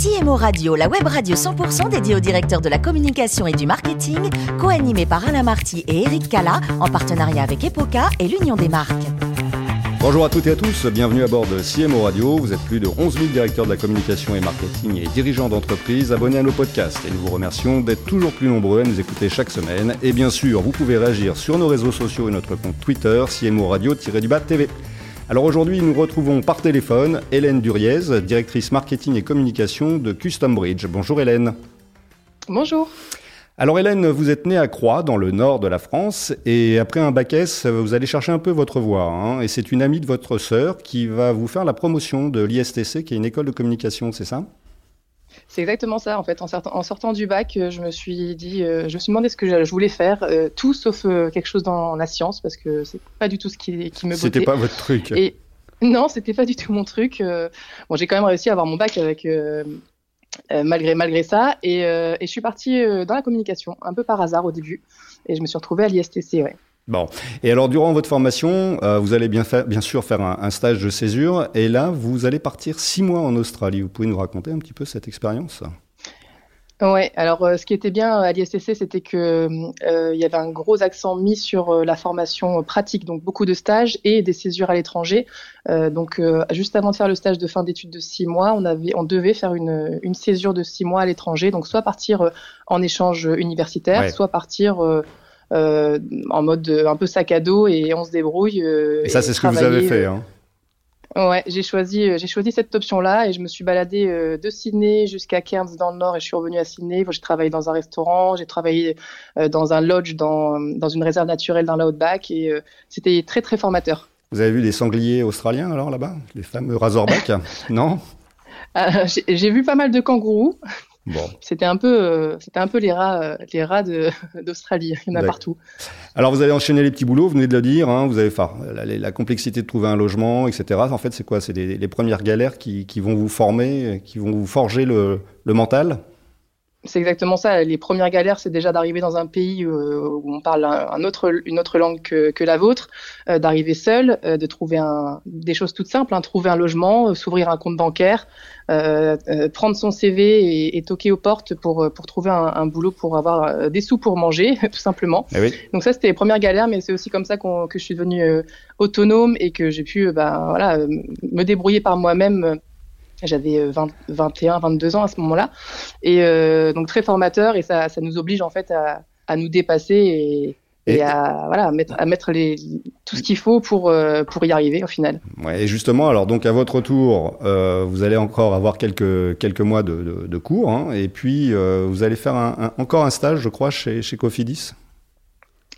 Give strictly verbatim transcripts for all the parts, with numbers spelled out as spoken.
C M O Radio, la web radio cent pour cent dédiée aux directeurs de la communication et du marketing, co-animée par Alain Marty et Eric Calla, en partenariat avec Epoca et l'Union des marques. Bonjour à toutes et à tous, bienvenue à bord de C M O Radio. Vous êtes plus de onze mille directeurs de la communication et marketing et dirigeants d'entreprises abonnés à nos podcasts. Et nous vous remercions d'être toujours plus nombreux à nous écouter chaque semaine. Et bien sûr, vous pouvez réagir sur nos réseaux sociaux et notre compte Twitter, C M O Radio-du-bas T V. Alors aujourd'hui, nous retrouvons par téléphone Hélène Duriez, directrice marketing et communication de Customs Bridge. Bonjour Hélène. Bonjour. Alors Hélène, vous êtes née à Croix, dans le nord de la France, et après un bac S, vous allez chercher un peu votre voie, hein, et c'est une amie de votre sœur qui va vous faire la promotion de l'I S T C, qui est une école de communication, c'est ça ? C'est exactement ça, en fait. En sortant, en sortant du bac, je me suis dit, euh, je me suis demandé ce que je voulais faire, euh, tout sauf euh, quelque chose dans la science, parce que c'est pas du tout ce qui, qui me bottait. C'était pas votre truc. Et, non, c'était pas du tout mon truc. Euh, bon, j'ai quand même réussi à avoir mon bac avec. Euh, Euh, malgré, malgré ça, et, euh, et je suis partie euh, dans la communication, un peu par hasard au début, et je me suis retrouvée à l'I S T C, ouais. Bon, et alors durant votre formation, euh, vous allez bien, fa- bien sûr faire un, un stage de césure, et là, vous allez partir six mois en Australie. Vous pouvez nous raconter un petit peu cette expérience ? Ouais, alors euh, ce qui était bien à l'I S T C, c'était que euh, il y avait un gros accent mis sur euh, la formation pratique, donc beaucoup de stages et des césures à l'étranger. Euh, donc euh, juste avant de faire le stage de fin d'études de six mois, on avait, on devait faire une une césure de six mois à l'étranger, donc soit partir euh, en échange universitaire, ouais. soit partir euh, euh, en mode euh, un peu sac à dos et on se débrouille. Euh, et ça, et c'est ce que vous avez fait, hein. Ouais, j'ai choisi, j'ai choisi cette option-là et je me suis baladée euh, de Sydney jusqu'à Cairns dans le Nord et je suis revenue à Sydney. J'ai travaillé dans un restaurant, j'ai travaillé euh, dans un lodge, dans, dans une réserve naturelle dans l'Outback et euh, c'était très très formateur. Vous avez vu des sangliers australiens alors là-bas, les fameux Razorbacks, non ? euh, j'ai, j'ai vu pas mal de kangourous. Bon. C'était un peu, euh, c'était un peu les rats, euh, les rats de, d'Australie. Il y en a partout. Alors vous avez enchaîné les petits boulots, vous venez de le dire. Hein, vous avez enfin, la, la complexité de trouver un logement, et cetera. En fait, c'est quoi ? C'est des, les premières galères qui, qui vont vous former, qui vont vous forger le, le mental ? C'est exactement ça. Les premières galères, c'est déjà d'arriver dans un pays où on parle un autre, une autre langue que, que la vôtre, euh, d'arriver seul, euh, de trouver un, des choses toutes simples, hein, trouver un logement, euh, s'ouvrir un compte bancaire, euh, euh, prendre son C V et, et toquer aux portes pour, pour trouver un, un boulot, pour avoir des sous pour manger, tout simplement. Eh oui. Donc ça, c'était les premières galères, mais c'est aussi comme ça qu'on, que je suis devenue euh, autonome et que j'ai pu euh, bah, voilà, me débrouiller par moi-même. J'avais vingt, vingt et un, vingt-deux ans à ce moment-là. Et euh, donc très formateur et ça, ça nous oblige en fait à, à nous dépasser et, et, et à, voilà, à mettre, à mettre les, tout ce qu'il faut pour, pour y arriver au final. Ouais, et justement, alors donc à votre retour, euh, vous allez encore avoir quelques, quelques mois de, de, de cours hein, et puis euh, vous allez faire un, un, encore un stage, je crois, chez, chez Cofidis.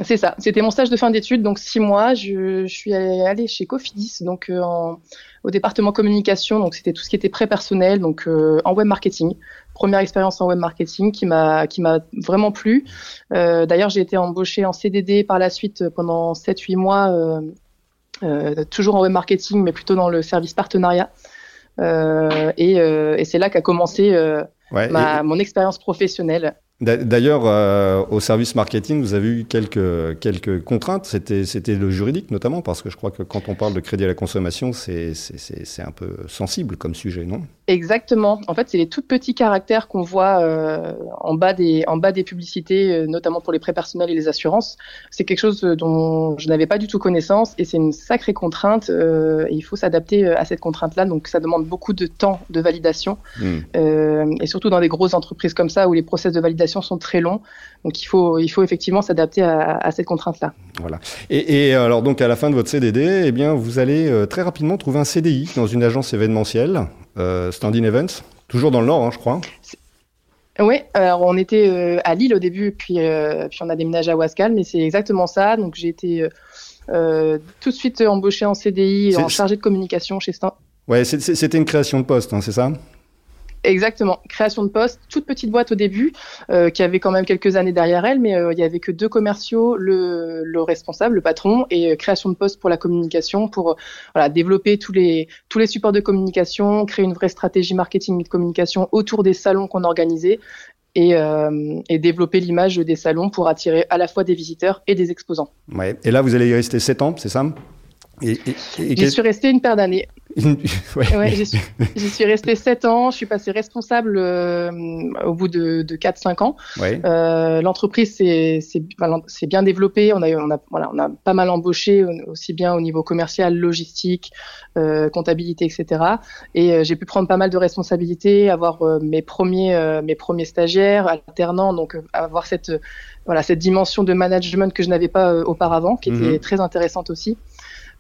C'est ça. C'était mon stage de fin d'études, donc six mois. Je, je suis allée chez Cofidis, donc euh, en, au département communication. Donc c'était tout ce qui était pré-personnel, donc euh, en web marketing. Première expérience en web marketing qui m'a qui m'a vraiment plu. Euh, d'ailleurs, j'ai été embauchée en C D D par la suite pendant sept huit mois, euh, euh, toujours en web marketing, mais plutôt dans le service partenariat. Euh, et, euh, et c'est là qu'a commencé euh, ouais, ma, et... mon expérience professionnelle. D'ailleurs, euh, au service marketing, vous avez eu quelques, quelques contraintes. C'était, c'était le juridique, notamment, parce que je crois que quand on parle de crédit à la consommation, c'est, c'est, c'est, c'est un peu sensible comme sujet, non ? Exactement. En fait, c'est les tout petits caractères qu'on voit euh, en bas des, en bas des publicités, euh, notamment pour les prêts personnels et les assurances. C'est quelque chose dont je n'avais pas du tout connaissance et c'est une sacrée contrainte. Euh, et il faut s'adapter à cette contrainte-là. Donc, ça demande beaucoup de temps de validation. Mmh. Euh, et surtout dans des grosses entreprises comme ça, où les process de validation sont très longs, donc il faut, il faut effectivement s'adapter à, à cette contrainte-là. Voilà. Et, et alors donc à la fin de votre C D D, eh bien vous allez euh, très rapidement trouver un C D I dans une agence événementielle, euh, Standing Events, toujours dans le Nord, hein, je crois. C'est... Oui, alors on était euh, à Lille au début, puis, euh, puis on a déménagé à Wascal, mais c'est exactement ça. Donc j'ai été euh, tout de suite embauchée en C D I, c'est... en chargée de communication chez Standing. Ouais, c'est, c'était une création de poste, hein, c'est ça ? Exactement, création de poste, toute petite boîte au début, euh, qui avait quand même quelques années derrière elle, mais euh, il n'y avait que deux commerciaux, le, le responsable, le patron, et euh, création de poste pour la communication, pour euh, voilà, développer tous les, tous les supports de communication, créer une vraie stratégie marketing et de communication autour des salons qu'on organisait, et, euh, et développer l'image des salons pour attirer à la fois des visiteurs et des exposants. Ouais. Et là, vous allez y rester sept ans, c'est ça ? Et, et, et... J'y suis restée une paire d'années. Une... Ouais. Ouais, j'y, suis, j'y suis restée sept ans, je suis passée responsable euh, au bout de, de quatre à cinq ans. Ouais. Euh, l'entreprise s'est c'est, c'est bien développée, on a, on, a, voilà, on a pas mal embauché, aussi bien au niveau commercial, logistique, euh, comptabilité, et cetera. Et euh, j'ai pu prendre pas mal de responsabilités, avoir euh, mes, premiers, euh, mes premiers stagiaires, alternants, donc euh, avoir cette, euh, voilà, cette dimension de management que je n'avais pas euh, auparavant, qui était mmh. très intéressante aussi.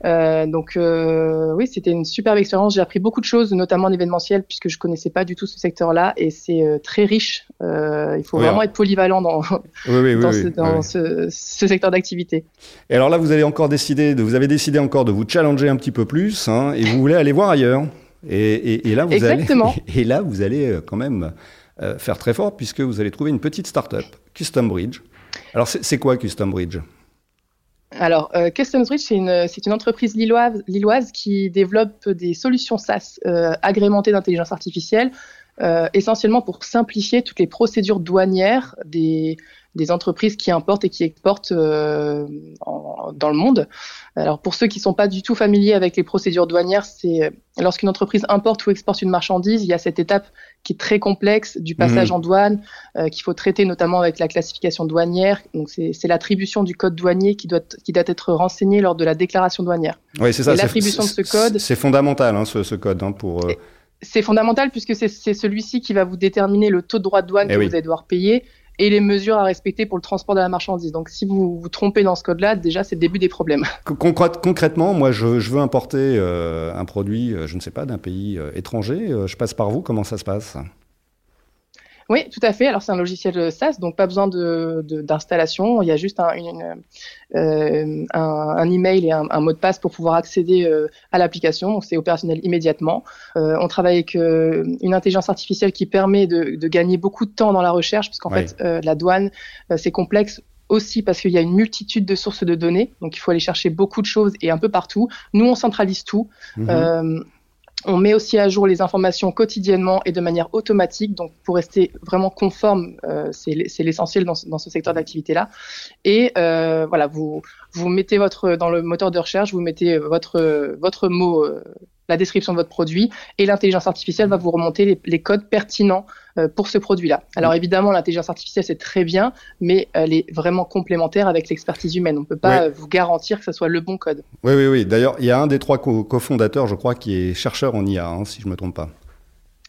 Euh, donc euh, oui, c'était une superbe expérience. J'ai appris beaucoup de choses, notamment en événementiel, puisque je connaissais pas du tout ce secteur-là, et c'est euh, très riche. Euh, il faut oui, vraiment hein. être polyvalent dans, oui, oui, dans, oui, ce, oui, dans oui. Ce, ce secteur d'activité. Et alors là, vous avez encore décidé, de, vous avez décidé encore de vous challenger un petit peu plus, hein, et vous voulez aller voir ailleurs. Et, et, et là, vous Exactement. allez, et là, vous allez quand même euh, faire très fort, puisque vous allez trouver une petite start-up, Customs Bridge. Alors c'est, c'est quoi Customs Bridge ? Alors, euh, Customs Bridge, c'est une, c'est une entreprise lilloise, lilloise qui développe des solutions SaaS euh, agrémentées d'intelligence artificielle, euh, essentiellement pour simplifier toutes les procédures douanières des, des entreprises qui importent et qui exportent euh, en, dans le monde. Alors, pour ceux qui ne sont pas du tout familiers avec les procédures douanières, c'est lorsqu'une entreprise importe ou exporte une marchandise, il y a cette étape qui est très complexe du passage mmh. en douane, euh, qu'il faut traiter notamment avec la classification douanière. Donc, c'est, c'est l'attribution du code douanier qui doit, qui doit être renseignée lors de la déclaration douanière. Oui, c'est ça. Et c'est, l'attribution c'est, de ce code... C'est fondamental, hein, ce, ce code, hein, pour... Euh... C'est fondamental puisque c'est, c'est celui-ci qui va vous déterminer le taux de droit de douane eh que oui. vous allez devoir payer et les mesures à respecter pour le transport de la marchandise. Donc, si vous vous trompez dans ce code-là, déjà, c'est le début des problèmes. Concrètement, moi, je, je veux importer euh, un produit, je ne sais pas, d'un pays euh, étranger. Je passe par vous. Comment ça se passe ? Oui, tout à fait. Alors, c'est un logiciel SaaS, donc pas besoin de, de, d'installation. Il y a juste un, une, euh, un, un email et un, un mot de passe pour pouvoir accéder euh, à l'application. Donc, c'est opérationnel immédiatement. Euh, on travaille avec euh, une intelligence artificielle qui permet de, de gagner beaucoup de temps dans la recherche, parce qu'en oui. fait, euh, la douane, euh, c'est complexe. Aussi parce qu'il y a une multitude de sources de données. Donc, il faut aller chercher beaucoup de choses et un peu partout. Nous, on centralise tout. Mmh. Euh, On met aussi à jour les informations quotidiennement et de manière automatique, donc pour rester vraiment conforme, euh, c'est, c'est l'essentiel dans ce, dans ce secteur d'activité-là. Et euh, voilà, vous vous mettez votre dans le moteur de recherche, vous mettez votre votre mot, euh, la description de votre produit, et l'intelligence artificielle va vous remonter les, les codes pertinents euh, pour ce produit-là. Alors évidemment, l'intelligence artificielle c'est très bien, mais elle est vraiment complémentaire avec l'expertise humaine. On ne peut pas oui. vous garantir que ce soit le bon code. Oui, oui, oui. D'ailleurs, il y a un des trois co- cofondateurs, je crois, qui est chercheur en I A, hein, si je ne me trompe pas.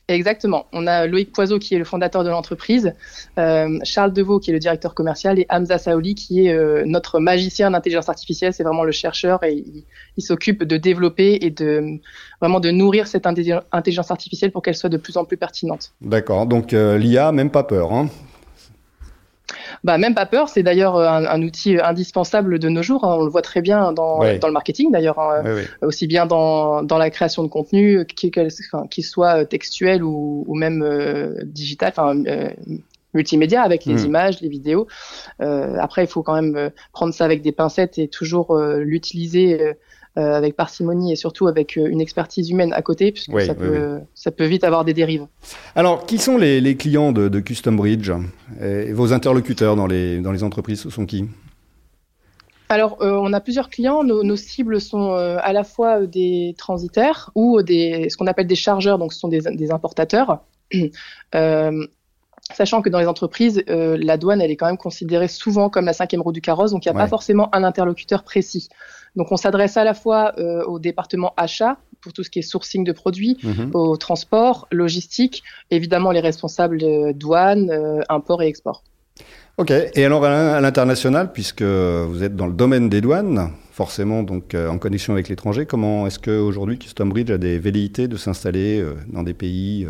Exactement. On a Loïc Poiseau qui est le fondateur de l'entreprise, euh, Charles Deveau qui est le directeur commercial et Hamza Saouli qui est euh, notre magicien d'intelligence artificielle. C'est vraiment le chercheur et il, il s'occupe de développer et de vraiment de nourrir cette intelligence artificielle pour qu'elle soit de plus en plus pertinente. D'accord. Donc euh, l'I A, même pas peur, hein. Bah, même pas peur, c'est d'ailleurs un, un outil indispensable de nos jours, hein. On le voit très bien dans, ouais. dans le marketing d'ailleurs, hein. ouais, ouais. aussi bien dans, dans la création de contenu, qu'il, qu'il soit textuel ou, ou même euh, digital, enfin euh, multimédia avec les mmh. images, les vidéos. Euh, après, il faut quand même prendre ça avec des pincettes et toujours euh, l'utiliser euh, Euh, avec parcimonie et surtout avec euh, une expertise humaine à côté, puisque oui, ça, oui, peut, oui. ça peut vite avoir des dérives. Alors, qui sont les, les clients de, de Customs Bridge et vos interlocuteurs dans les, dans les entreprises, ce sont qui ? Alors, euh, on a plusieurs clients. Nos, nos cibles sont euh, à la fois des transitaires ou des, ce qu'on appelle des chargeurs, donc ce sont des, des importateurs. euh, Sachant que dans les entreprises, euh, la douane, elle est quand même considérée souvent comme la cinquième roue du carrosse, donc il n'y a ouais. pas forcément un interlocuteur précis. Donc on s'adresse à la fois euh, au département achat, pour tout ce qui est sourcing de produits, mmh. au transport, logistique, évidemment les responsables de douane, euh, import et export. Ok, et alors à l'international, puisque vous êtes dans le domaine des douanes, forcément donc euh, en connexion avec l'étranger, comment est-ce qu'aujourd'hui Customs Bridge a des velléités de s'installer euh, dans des pays euh...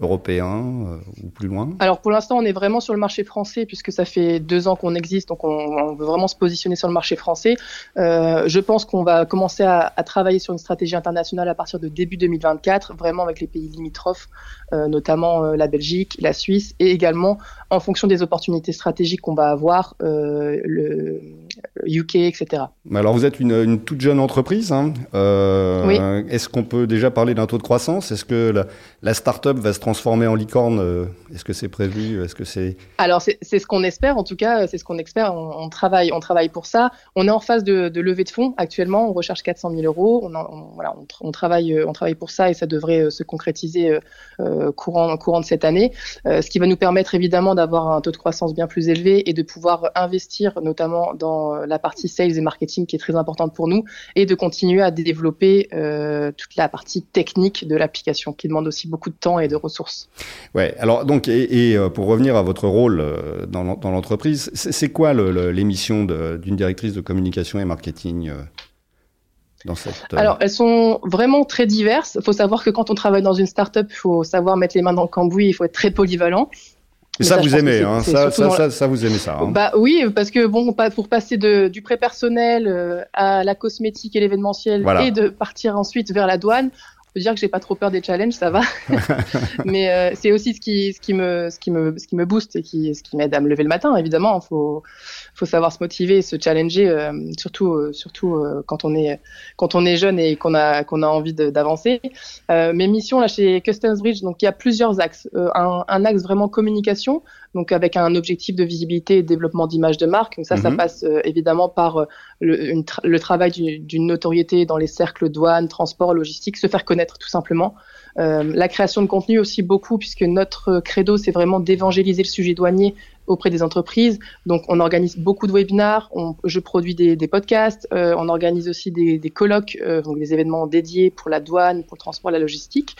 européen euh, ou plus loin ? Alors pour l'instant, on est vraiment sur le marché français puisque ça fait deux ans qu'on existe, donc on, on veut vraiment se positionner sur le marché français. Euh, je pense qu'on va commencer à, à travailler sur une stratégie internationale à partir de début deux mille vingt-quatre, vraiment avec les pays limitrophes, euh, notamment euh, la Belgique, la Suisse, et également en fonction des opportunités stratégiques qu'on va avoir, euh, le, Belgique, U K, et cetera. Alors, vous êtes une, une toute jeune entreprise. Hein. Euh, oui. Est-ce qu'on peut déjà parler d'un taux de croissance ? Est-ce que la, la start-up va se transformer en licorne ? Est-ce que c'est prévu ? Est-ce que c'est... Alors, c'est, c'est ce qu'on espère. En tout cas, c'est ce qu'on espère. On, on, travaille, on travaille pour ça. On est en phase de, de levée de fonds. Actuellement, on recherche quatre cent mille euros. On, en, on, voilà, on, on, travaille, on travaille pour ça et ça devrait se concrétiser euh, courant, courant de cette année. Euh, ce qui va nous permettre, évidemment, d'avoir un taux de croissance bien plus élevé et de pouvoir investir notamment dans la partie sales et marketing qui est très importante pour nous et de continuer à développer euh, toute la partie technique de l'application qui demande aussi beaucoup de temps et de ressources. Ouais. Alors donc et, et pour revenir à votre rôle dans, dans l'entreprise, c'est, c'est quoi le, le, les missions de, d'une directrice de communication et marketing ? Dans cette... Alors, elles sont vraiment très diverses. Il faut savoir que quand on travaille dans une start-up, il faut savoir mettre les mains dans le cambouis, il faut être très polyvalent. Et ça, ça vous aimez, c'est, hein, c'est ça, ça, ça, la... ça, vous aimez ça. Hein. Bah oui, parce que bon, pour passer de, du pré-personnel à la cosmétique et l'événementiel, voilà, et de partir ensuite vers la douane, on peut dire que j'ai pas trop peur des challenges, ça va. Mais euh, c'est aussi ce qui, ce qui me, ce qui me, ce qui me booste et qui, ce qui m'aide à me lever le matin. Évidemment, faut, faut savoir se motiver, et se challenger, euh, surtout, euh, surtout euh, quand on est, quand on est jeune et qu'on a, qu'on a envie de, d'avancer. Euh, mes missions là chez Customs Bridge, donc il y a plusieurs axes. Euh, un, un axe vraiment communication, donc avec un objectif de visibilité et de développement d'image de marque. Donc ça, mm-hmm. ça passe euh, évidemment par le, une tra- le travail du, d'une notoriété dans les cercles douane, transport, logistique, se faire connaître tout simplement. Euh, la création de contenu aussi beaucoup, puisque notre credo, c'est vraiment d'évangéliser le sujet douanier auprès des entreprises. Donc, on organise beaucoup de webinars, on, je produis des, des podcasts, euh, on organise aussi des, des colloques, euh, donc des événements dédiés pour la douane, pour le transport, la logistique.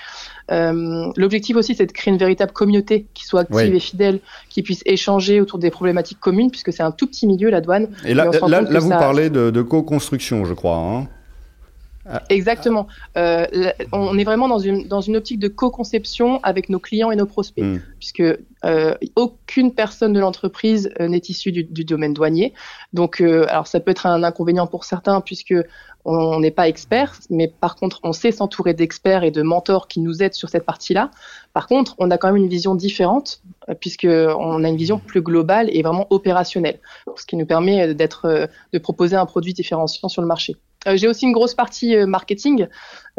Euh, l'objectif aussi, c'est de créer une véritable communauté qui soit active, oui, et fidèle, qui puisse échanger autour des problématiques communes, puisque c'est un tout petit milieu, la douane. Et là, et là, là vous ça... parlez de, de co-construction, je crois, hein. Exactement. Euh, on est vraiment dans une, dans une optique de co-conception avec nos clients et nos prospects, mmh. puisque euh, aucune personne de l'entreprise n'est issue du, du domaine douanier. Donc, euh, alors ça peut être un inconvénient pour certains, puisque on n'est pas expert, mais par contre, on sait s'entourer d'experts et de mentors qui nous aident sur cette partie-là. Par contre, on a quand même une vision différente, puisqu'on a une vision plus globale et vraiment opérationnelle, ce qui nous permet d'être, de proposer un produit différenciant sur le marché. Euh, j'ai aussi une grosse partie euh, marketing.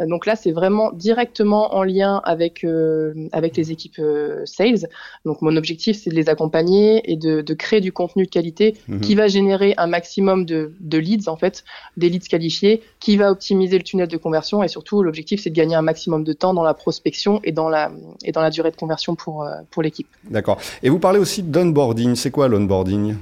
Euh, donc là, c'est vraiment directement en lien avec, euh, avec les équipes euh, sales. Donc mon objectif, c'est de les accompagner et de, de créer du contenu de qualité, mmh. qui va générer un maximum de, de leads, en fait, des leads qualifiés, qui va optimiser le tunnel de conversion. Et surtout, l'objectif, c'est de gagner un maximum de temps dans la prospection et dans la, et dans la durée de conversion pour, euh, pour l'équipe. D'accord. Et vous parlez aussi d'onboarding. C'est quoi l'onboarding ?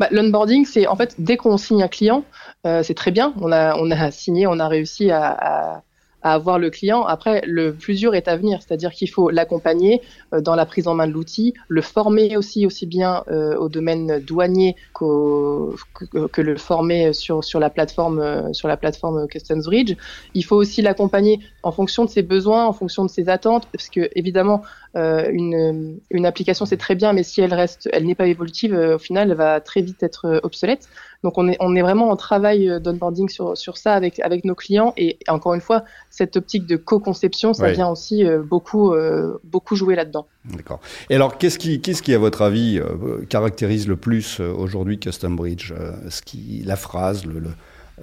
Bah, l'onboarding, c'est en fait dès qu'on signe un client, euh, c'est très bien. On a, on a signé, on a réussi à, à, à avoir le client. Après, le plus dur est à venir, c'est-à-dire qu'il faut l'accompagner euh, dans la prise en main de l'outil, le former aussi aussi bien euh, au domaine douanier qu'au, que, que le former sur sur la plateforme euh, sur la plateforme Customs Bridge. Il faut aussi l'accompagner en fonction de ses besoins, en fonction de ses attentes, parce que évidemment. Euh, une, une application, c'est très bien, mais si elle reste, elle n'est pas évolutive, euh, au final, elle va très vite être euh, obsolète. Donc, on est, on est vraiment en travail euh, d'onboarding sur, sur ça avec, avec nos clients. Et, et encore une fois, cette optique de co-conception, ça, oui, vient aussi euh, beaucoup, euh, beaucoup jouer là-dedans. D'accord. Et alors, qu'est-ce qui, qu'est-ce qui, à votre avis, euh, caractérise le plus euh, aujourd'hui Customs Bridge, euh, ce qui, la phrase, le, le,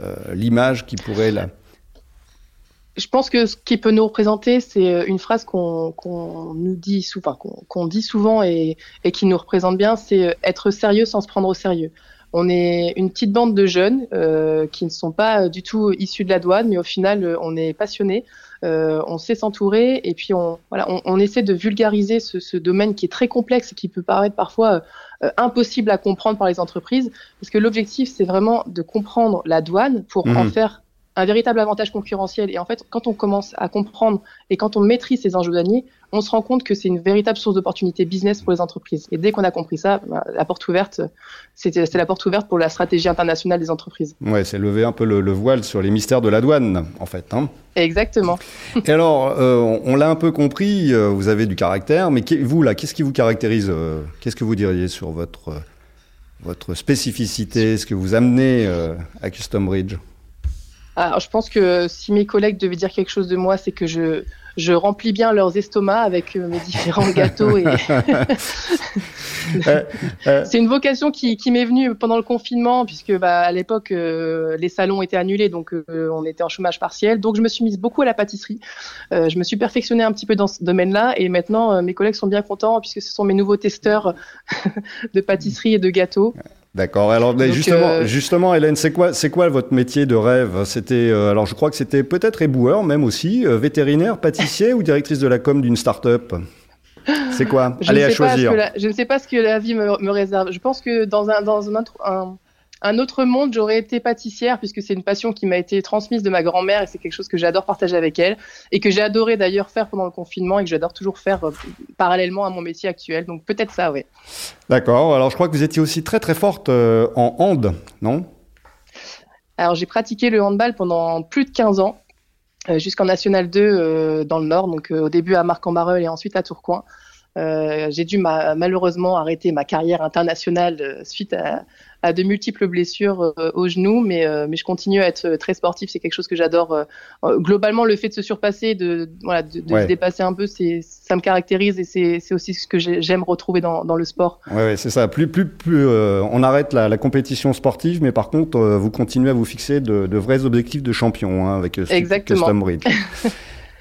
euh, l'image qui pourrait la... Je pense que ce qui peut nous représenter, c'est une phrase qu'on, qu'on nous dit souvent, qu'on, qu'on dit souvent et, et qui nous représente bien, c'est être sérieux sans se prendre au sérieux. On est une petite bande de jeunes euh, qui ne sont pas du tout issus de la douane, mais au final, on est passionnés, euh, on sait s'entourer et puis on, voilà, on, on essaie de vulgariser ce, ce domaine qui est très complexe et qui peut paraître parfois euh, impossible à comprendre par les entreprises, parce que l'objectif, c'est vraiment de comprendre la douane pour mmh. en faire un véritable avantage concurrentiel. Et en fait, quand on commence à comprendre et quand on maîtrise ces enjeux douaniers, on se rend compte que c'est une véritable source d'opportunité business pour les entreprises. Et dès qu'on a compris ça, bah, la porte ouverte, c'est, c'est la porte ouverte pour la stratégie internationale des entreprises. Ouais, c'est lever un peu le, le voile sur les mystères de la douane, en fait. Hein. Exactement. Et alors, euh, on, on l'a un peu compris, euh, vous avez du caractère, mais qu'est, vous, là, qu'est-ce qui vous caractérise euh, qu'est-ce que vous diriez sur votre, euh, votre spécificité, ce que vous amenez euh, à Customs Bridge? Alors, je pense que si mes collègues devaient dire quelque chose de moi, c'est que je, je remplis bien leurs estomacs avec mes différents gâteaux. Et... c'est une vocation qui, qui m'est venue pendant le confinement, puisque bah, à l'époque, euh, les salons étaient annulés, donc euh, on était en chômage partiel. Donc, je me suis mise beaucoup à la pâtisserie. Euh, je me suis perfectionnée un petit peu dans ce domaine-là. Et maintenant, euh, mes collègues sont bien contents, puisque ce sont mes nouveaux testeurs de pâtisserie et de gâteaux. D'accord. Alors, mais justement, euh... justement, Hélène, c'est quoi, c'est quoi votre métier de rêve ? C'était, euh, alors, je crois que c'était peut-être éboueur, même aussi, euh, vétérinaire, pâtissier ou directrice de la com d'une start-up ? C'est quoi ? Allez, à choisir. La, je ne sais pas ce que la vie me, me réserve. Je pense que dans un, dans un, un, un autre monde, j'aurais été pâtissière, puisque c'est une passion qui m'a été transmise de ma grand-mère et c'est quelque chose que j'adore partager avec elle et que j'ai adoré d'ailleurs faire pendant le confinement et que j'adore toujours faire euh, parallèlement à mon métier actuel. Donc, peut-être ça, oui. D'accord. Alors, je crois que vous étiez aussi très, très forte euh, en hand, non ? Alors, j'ai pratiqué le handball pendant plus de quinze ans, euh, jusqu'en National deux euh, dans le Nord, donc euh, au début à Marcq-en-Barœul et ensuite à Tourcoing. Euh, j'ai dû ma- malheureusement arrêter ma carrière internationale euh, suite à, à de multiples blessures euh, au genou, mais, euh, mais je continue à être très sportif. C'est quelque chose que j'adore. Euh, globalement, le fait de se surpasser, de, voilà, de, de ouais. se dépasser un peu, c'est, ça me caractérise et c'est, c'est aussi ce que j'ai, j'aime retrouver dans, dans le sport. Oui, ouais, c'est ça. Plus, plus, plus euh, on arrête la, la compétition sportive, mais par contre, euh, vous continuez à vous fixer de, de vrais objectifs de champion hein, avec euh, Customs Bridge.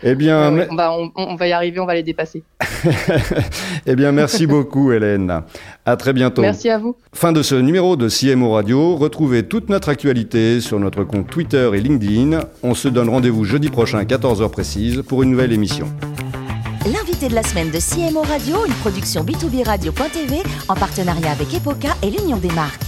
Eh bien, ouais, ouais, on, va, on, on va y arriver, on va les dépasser. Eh bien, merci beaucoup, Hélène. À très bientôt. Merci à vous. Fin de ce numéro de C M O Radio. Retrouvez toute notre actualité sur notre compte Twitter et LinkedIn. On se donne rendez-vous jeudi prochain, quatorze heures précises, pour une nouvelle émission. L'invité de la semaine de C M O Radio, une production b deux b radio point t v en partenariat avec Epoca et l'Union des marques.